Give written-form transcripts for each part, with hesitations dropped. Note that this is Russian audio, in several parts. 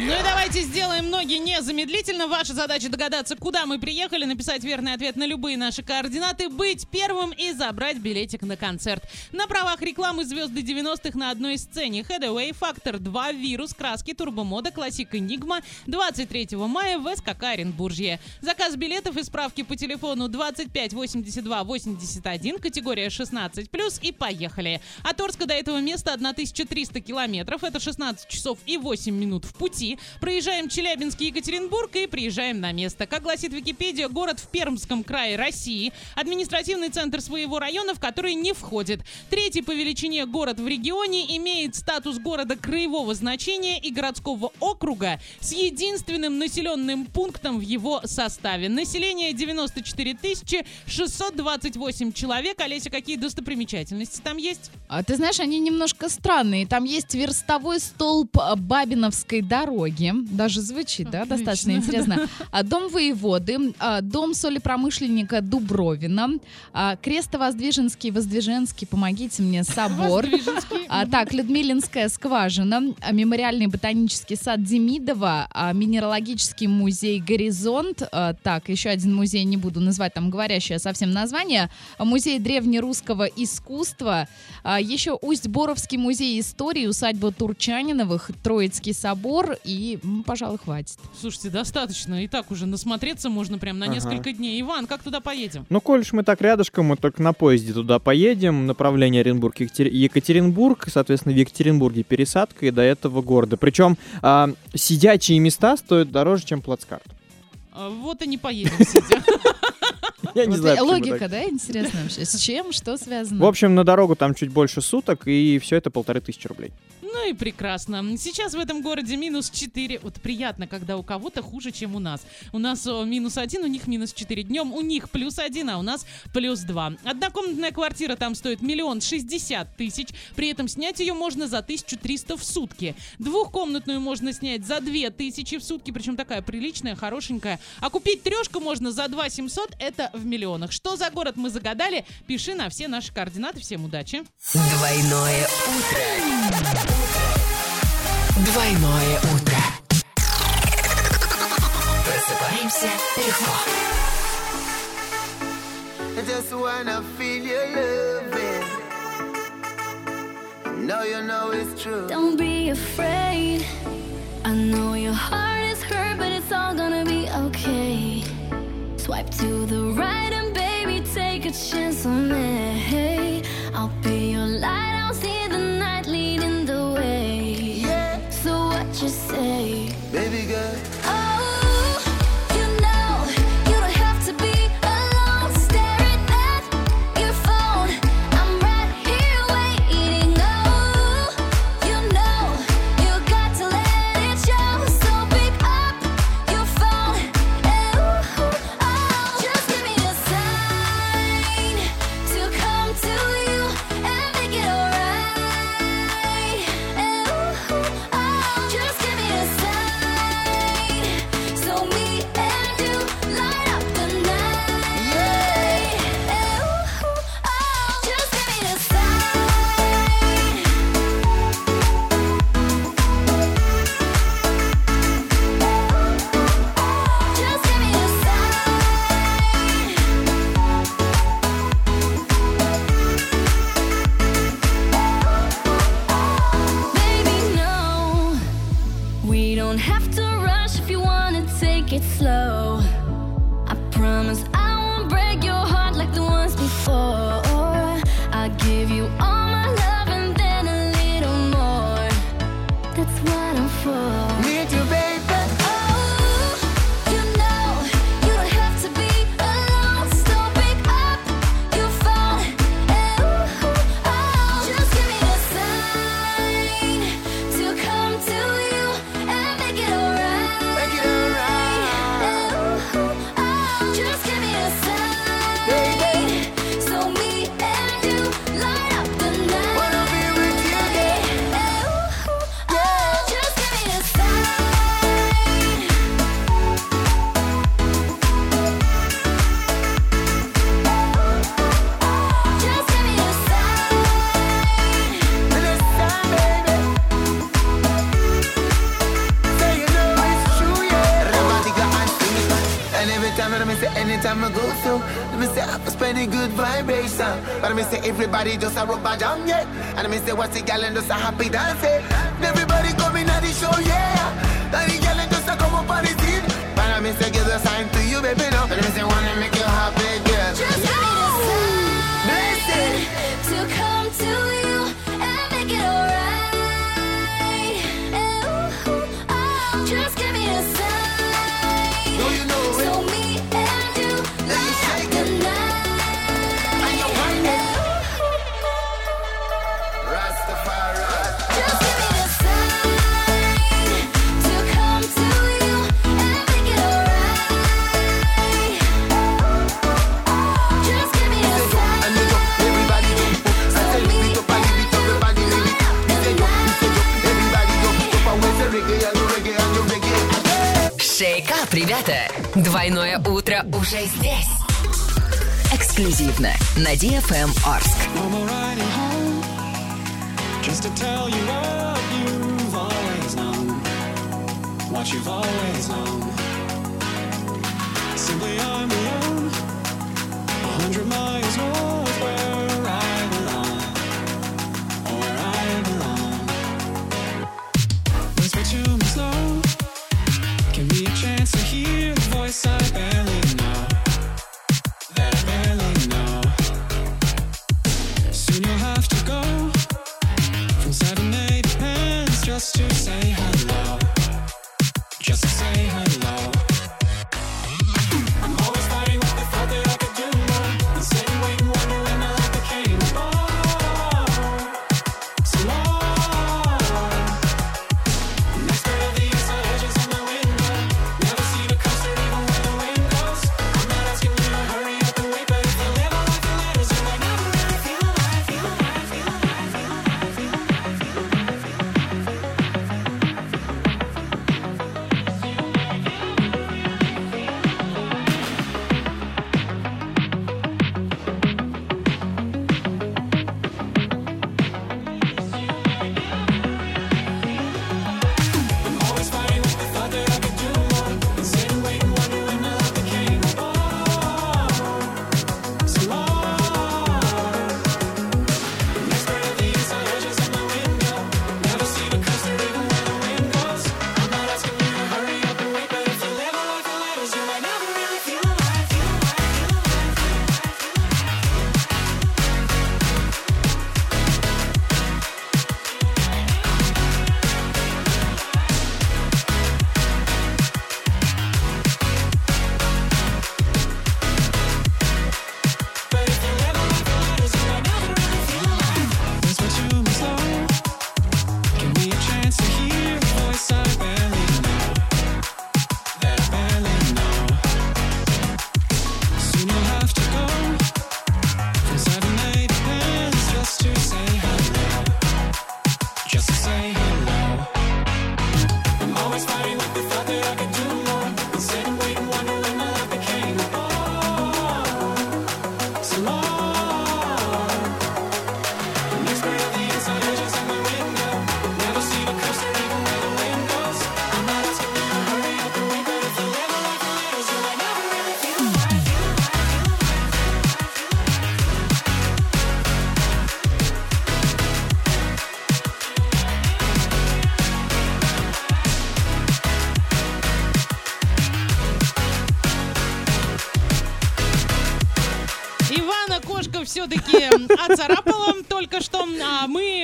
Ну и давайте сделаем ноги незамедлительно. Ваша задача догадаться, куда мы приехали, написать верный ответ на любые наши координаты, быть первым и забрать билетик на концерт. На правах рекламы звезды 90-х на одной сцене. Headway, Factor 2, Virus, Краски, Турбомода, Классика, Nigma. 23 мая в СКК Оренбуржье. Заказ билетов и справки по телефону 25 82 81, категория 16+, и поехали. От Орска до этого места 1300 километров. Это 16 часов и 8 минут в пути. Проезжаем Челябинск и Екатеринбург и приезжаем на место. Как гласит Википедия, город в Пермском крае России, административный центр своего района, в который не входит. Третий по величине город в регионе, имеет статус города краевого значения и городского округа с единственным населенным пунктом в его составе. Население 94 628 человек. Олеся, какие достопримечательности там есть? А, ты знаешь, они немножко странные. Там есть верстовой столб Бабиновской дороги. Даже звучит, да, достаточно интересно. Дом воеводы, дом солепромышленника Дубровина, Крестовоздвиженский, Воздвиженский, помогите мне, собор. Так, Людмилинская скважина, мемориальный ботанический сад Демидова, минералогический музей «Горизонт». Так, еще один музей, не буду называть, там говорящее совсем название. Музей древнерусского искусства. Еще Усть-Боровский музей истории, усадьба Турчаниновых, Троицкий собор. И, пожалуй, хватит. Слушайте, достаточно. И так уже насмотреться можно прям на несколько дней. Иван, как туда поедем? Ну, коль уж мы так рядышком, мы только на поезде туда поедем. Направление Оренбург-Екатеринбург. Соответственно, в Екатеринбурге пересадка и до этого города. Причем сидячие места стоят дороже, чем плацкарт. Вот и не поедем сидя. Я не знаю, логика, да, интересно вообще. С чем, что связано? В общем, на дорогу там чуть больше суток, и все это 1500 рублей. Ну и прекрасно. Сейчас в этом городе -4. Вот приятно, когда у кого-то хуже, чем у нас. У нас -1, у них -4. Днем у них +1, а у нас +2. Однокомнатная квартира там стоит 1 060 000. При этом снять ее можно за 1300 в сутки. Двухкомнатную можно снять за 2000 в сутки. Причем такая приличная, хорошенькая. А купить трешку можно за 2700. Это в миллионах. Что за город мы загадали? Пиши на все наши координаты. Всем удачи. Двойное утро. Двойное утро. Просыпаемся легко. I just wanna feel your loving. No, you know it's true. Don't be afraid. I know your heart is hurt, but it's all gonna be okay. Swipe to the right and baby, take a chance on me. Hey, I'll be your light. I'll see the night leading the way. Just say, baby girl. Oh, you know, you don't have to be alone. Staring at your phone, I'm right here waiting. Oh, you know, you got to let it show. So pick up your phone and ooh, oh, just give me a sign to come to you and make it alright. And ooh, oh, slow. I promise I won't break your heart like the ones before. I give you all my love and then a little more. That's what I'm for. Need you, baby. Just give me anytime I go through. Let me say I'm spending good vibration. But I me say everybody just a rubber jam, yeah. And I me say what's the gal and just a happy dance, yeah. Everybody coming at the show, yeah. And the gal and just a come up on the scene. But I me say give a sign to you, baby, no. And I me say wanna make you happy, girl. Just give me the sign, baby, to come to you and make it alright. Шейкап, ребята! Двойное утро уже здесь. Эксклюзивно на DFM Орск.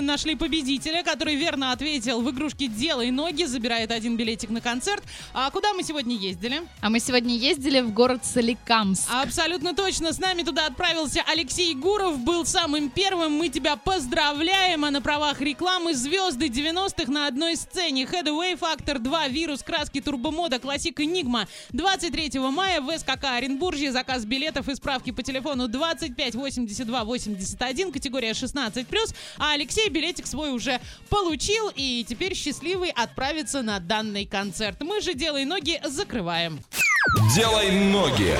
Нашли победителя, который верно ответил в игрушке «Делай ноги», забирает один билетик на концерт. А куда мы сегодня ездили? А мы сегодня ездили в город Соликамск. Абсолютно точно. С нами туда отправился Алексей Гуров, был самым первым. Мы тебя поздравляем. А на правах рекламы звезды 90-х на одной сцене. Headway, Factor 2, Virus, Краски, Турбомода, Классика, Nigma. 23 мая в СКК Оренбуржье. Заказ билетов и справки по телефону 25 82 81, категория 16+. А Алексей Белевский билетик свой уже получил, и теперь счастливый отправится на данный концерт. Мы же «Делай ноги» закрываем. «Делай ноги».